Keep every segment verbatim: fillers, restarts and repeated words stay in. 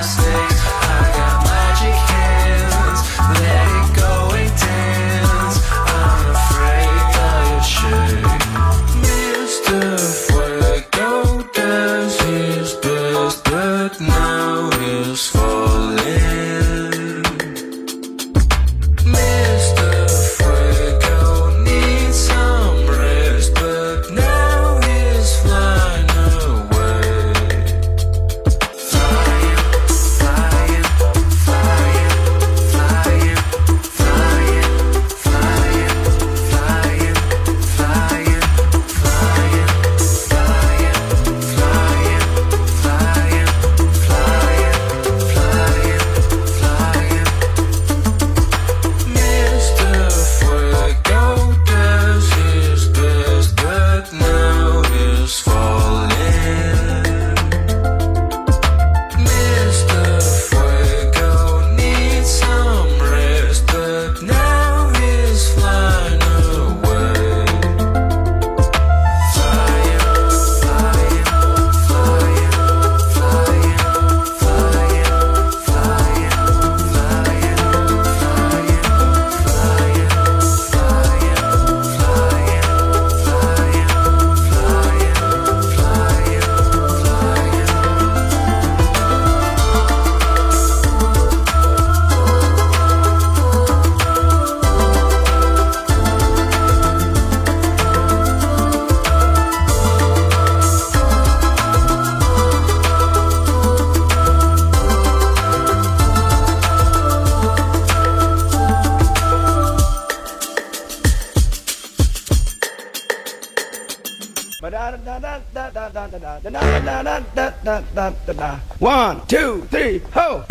Stakes, I got magic hands, let it go intense. One, two, three, ho!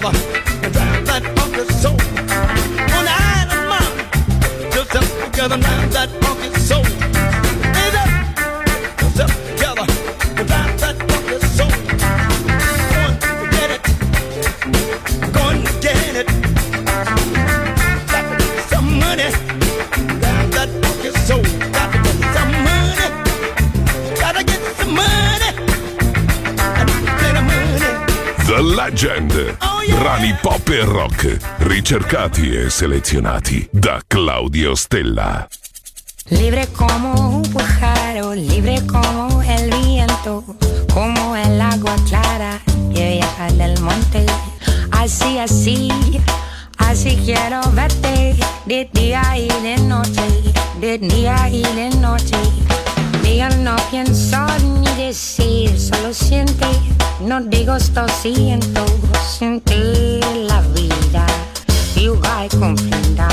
together and drive that funky soul. One eye and a mouth, just up together and drive that funky soul. It up, just up together and drive that funky soul. Going to get it, going to get it. Got to get some money, drive that funky soul. Got to get some money, got to get some money. The Legend, oh yeah. Brani pop e rock, ricercati e selezionati da Claudio Stella. Libre como un pájaro, libre como el viento, como el agua clara que viaja del monte. Así, así, así quiero verte, de día y de noche, de día y de noche. Yo no pienso ni decir, solo siente. No digo esto, siento, siente la vida. You vai comprender,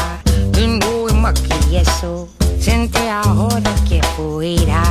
y no es más que eso. Siente ahora que fuera.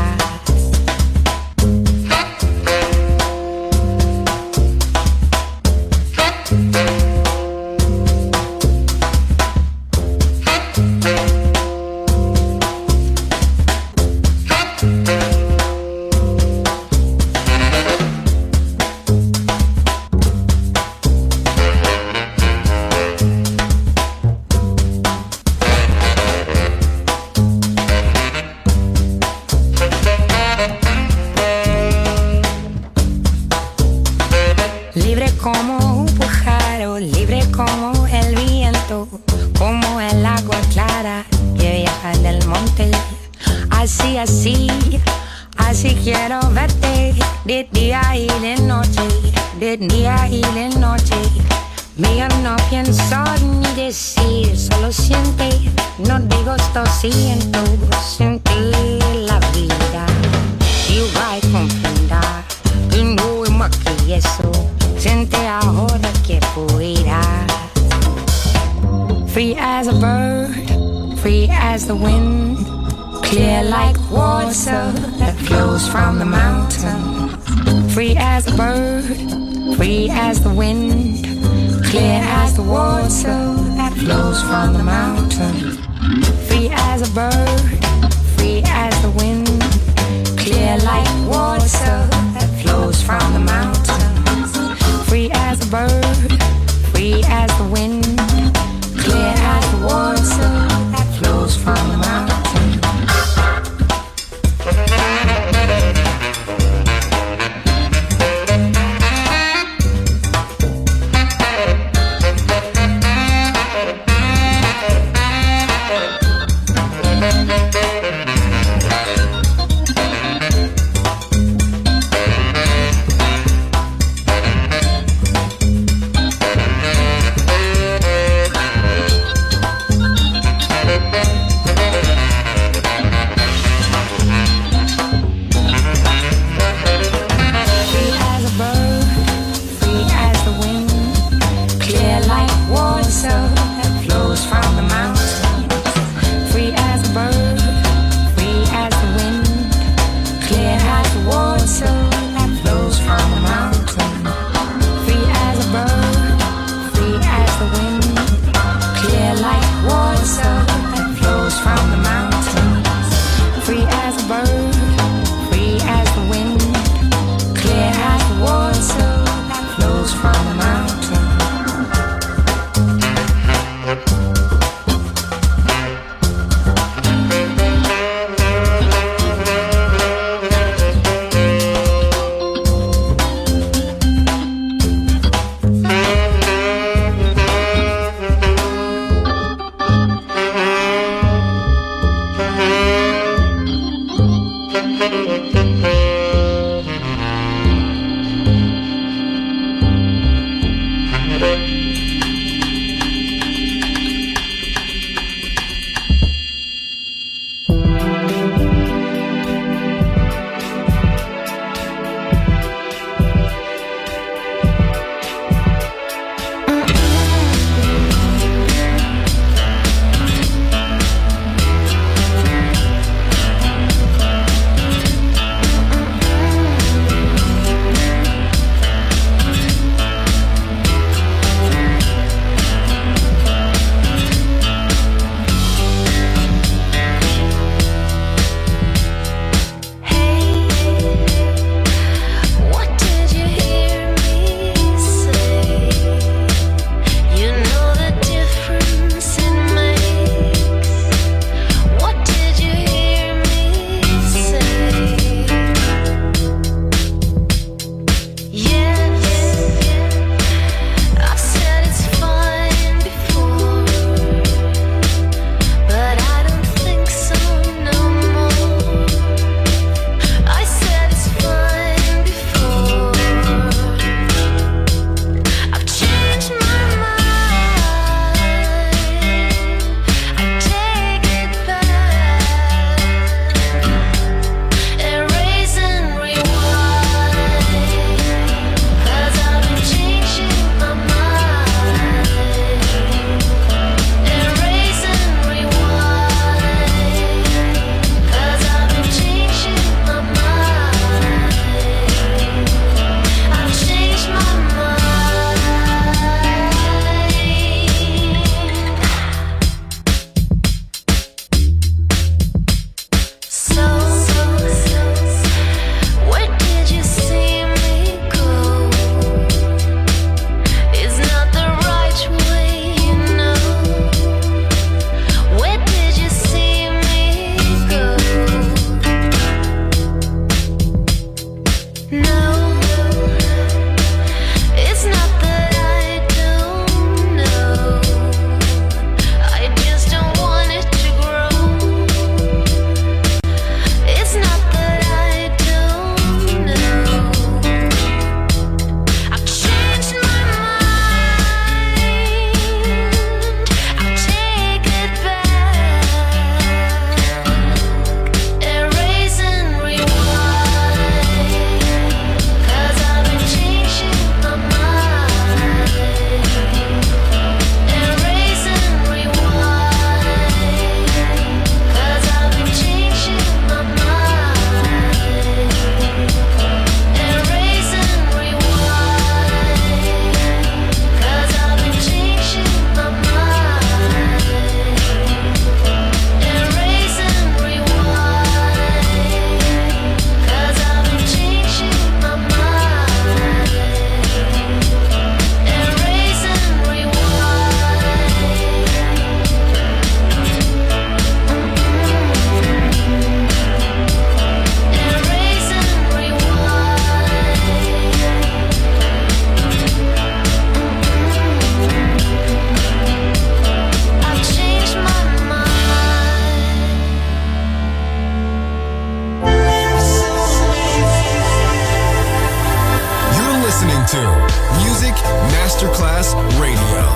Masterclass Radio.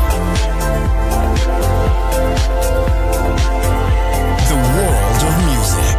The world of music.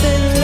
It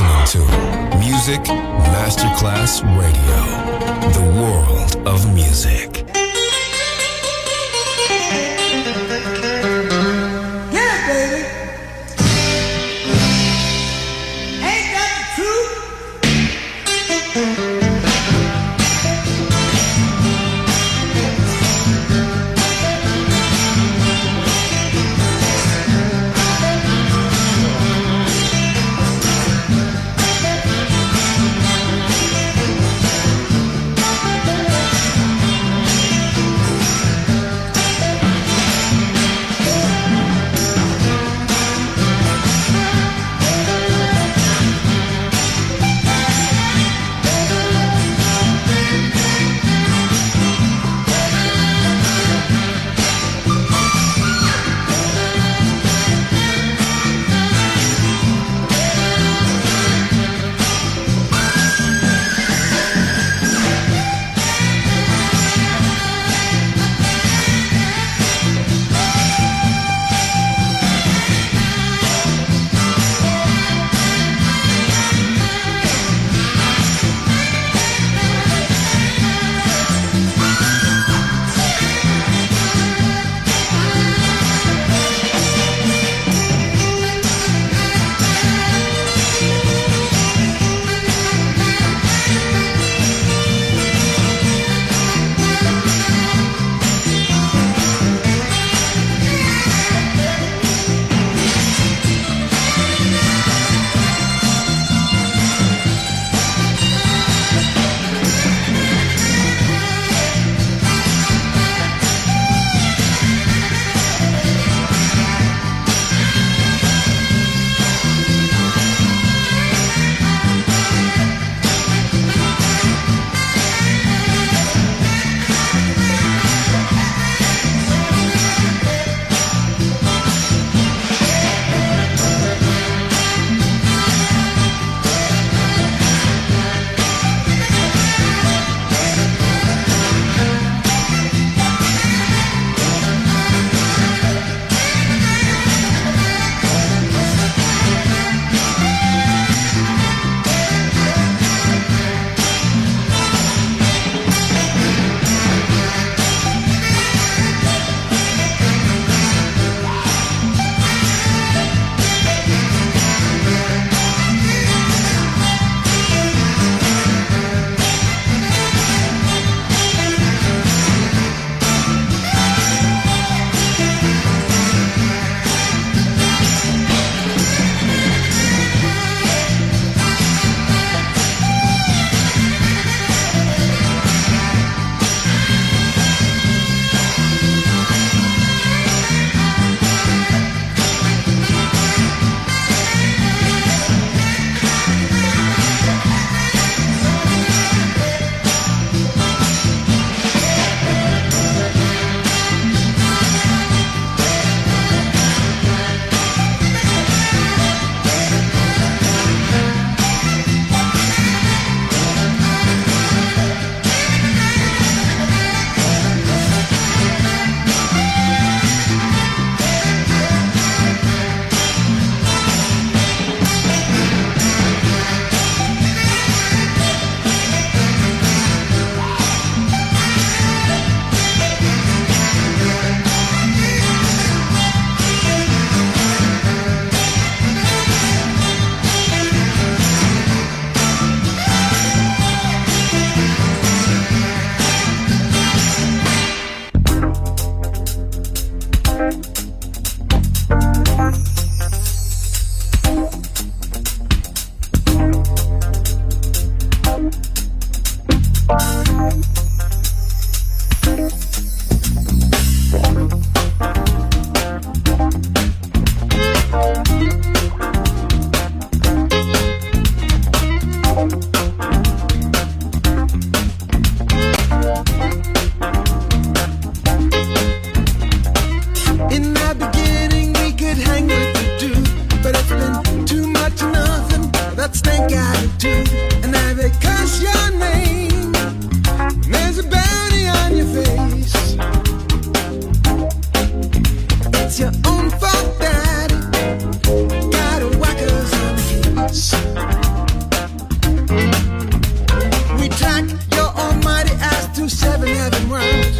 listening to Music Masterclass Radio, the world of music. words.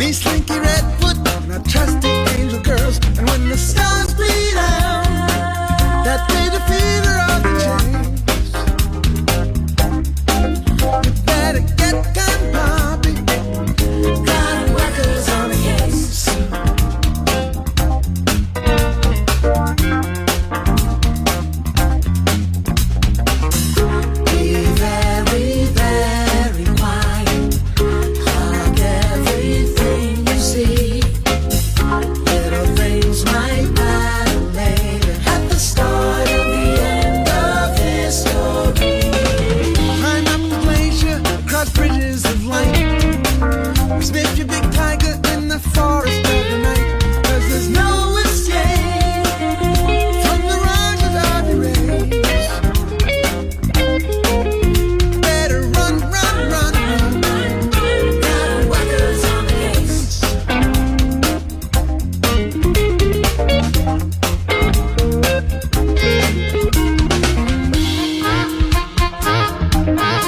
Me slinky redwood, not trusty angel girls. And when the stars bleed out, that day the fever of the chains. You better get gun, Bobby. Gun workers on the case. Be very, very quiet. Hug everything you see. Little things might matter later. At the start of the end of history. Climb up the glacier, cross bridges of light. Sniff your big tiger in the forest by the night. 'Cause there's no escape from the rages of your race. Better run, run, run, run. Gun workers on the case. Be very, very quiet. Hug everything you see. Little things might matter later. At the start of the end of history. Yes, we are the gun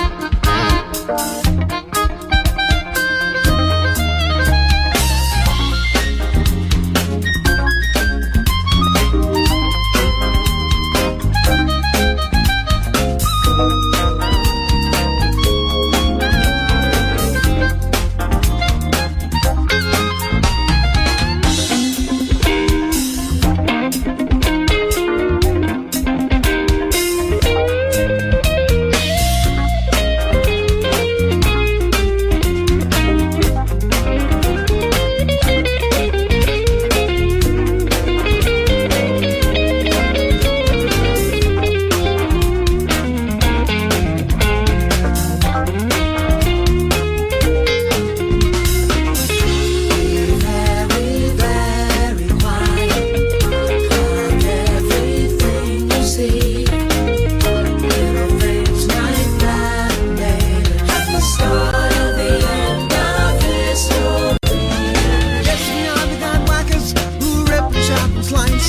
whackers who rip and chop and slice.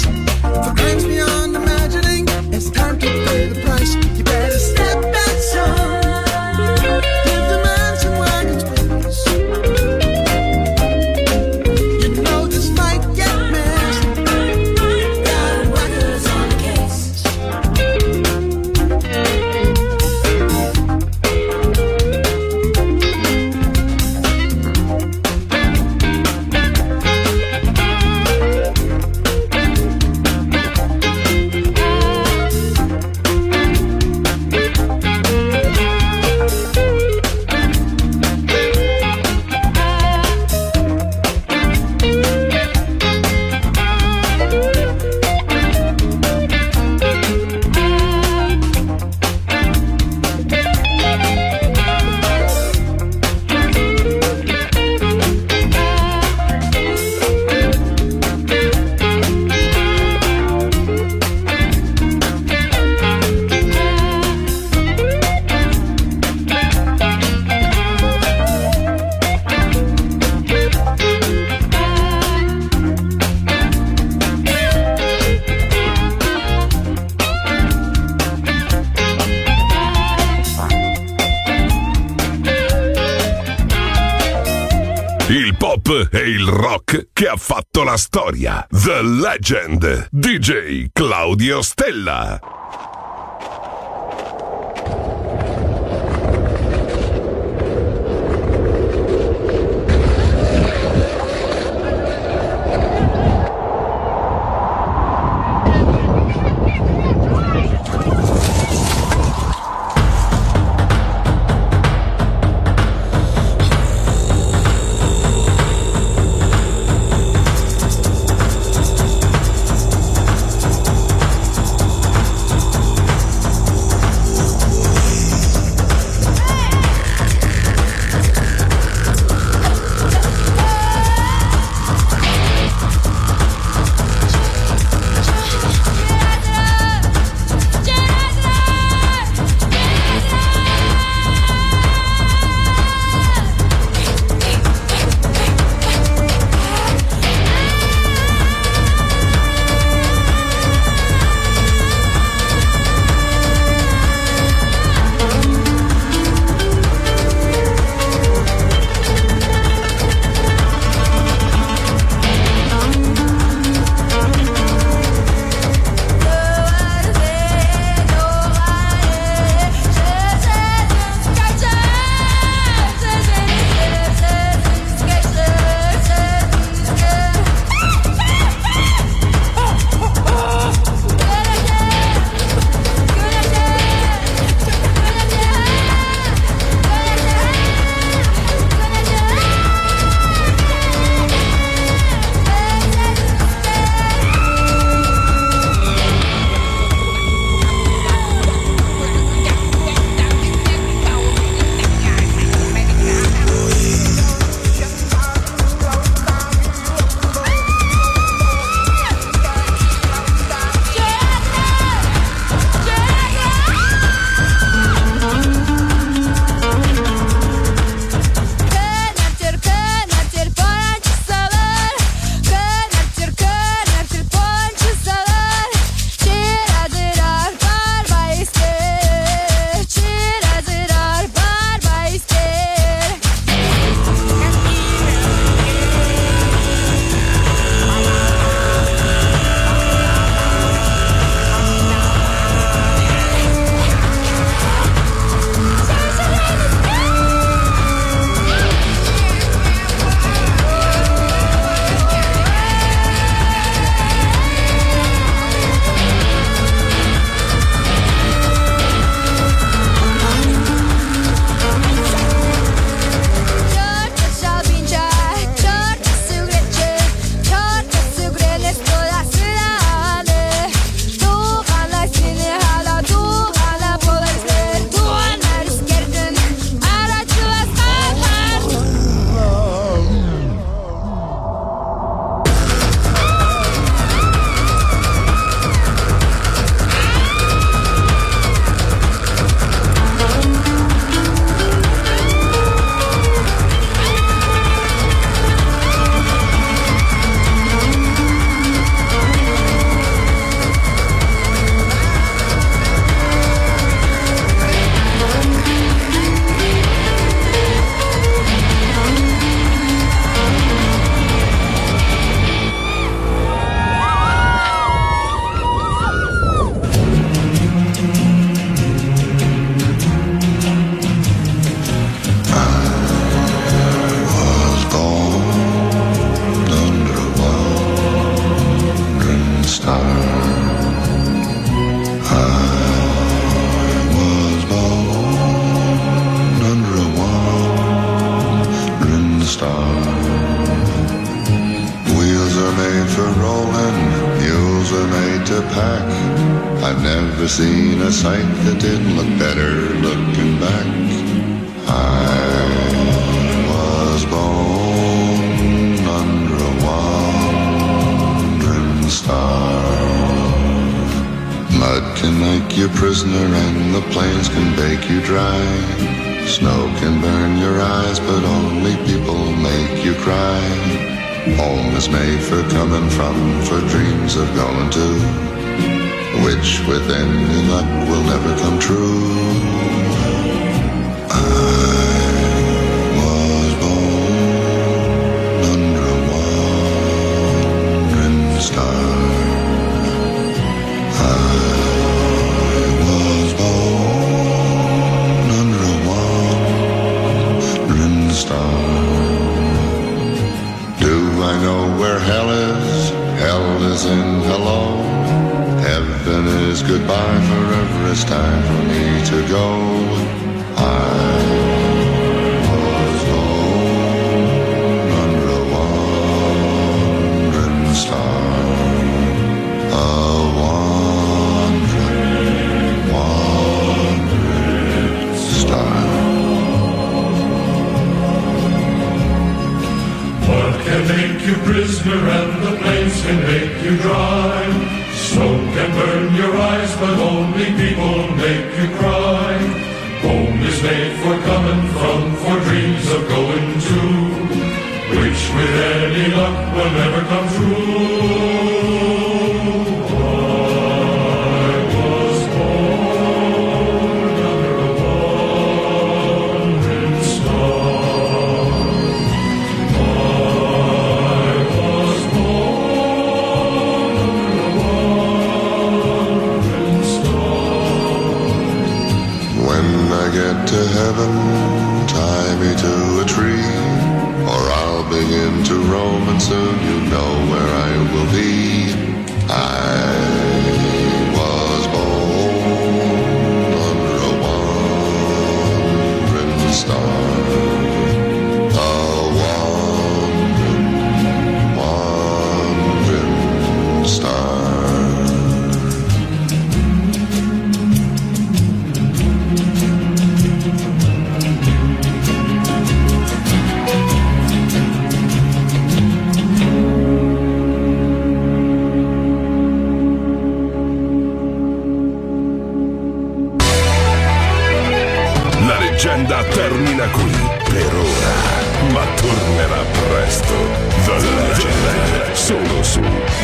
For crimes beyond imagining, it's time to pay the price. You better step back, son. Give the man some wagons, please. You know this might get messy. Gun workers on the case. Il pop e il rock che ha fatto la storia. The Legend, D J Claudio Stella. star. Wheels are made for rolling, mules are made to pack. I've never seen a sight that didn't look better looking back. I was born under a wandering star. Mud can make you prisoner and the plains can bake you dry. Snow can burn your eyes, but only people make you cry. Home is made for coming from, for dreams of going to, which with any luck will never come true. I was born under a wandering star. And hello, heaven is goodbye forever, it's time for me to go. I was born under a wandering star. A wandering, wandering star. What can make you prisoner and the plains can make you dry. Snow can burn your eyes, but only people make you cry. Home is made for coming from, for dreams of going to, which with any luck will never come true. I was born under a wandering star. Get to heaven, tie me to a tree, or I'll begin to roam, and soon you know where I will be. I was born under a wandering star. A wandering, wandering star. Termina qui per ora, ma tornerà presto. The Legend, solo su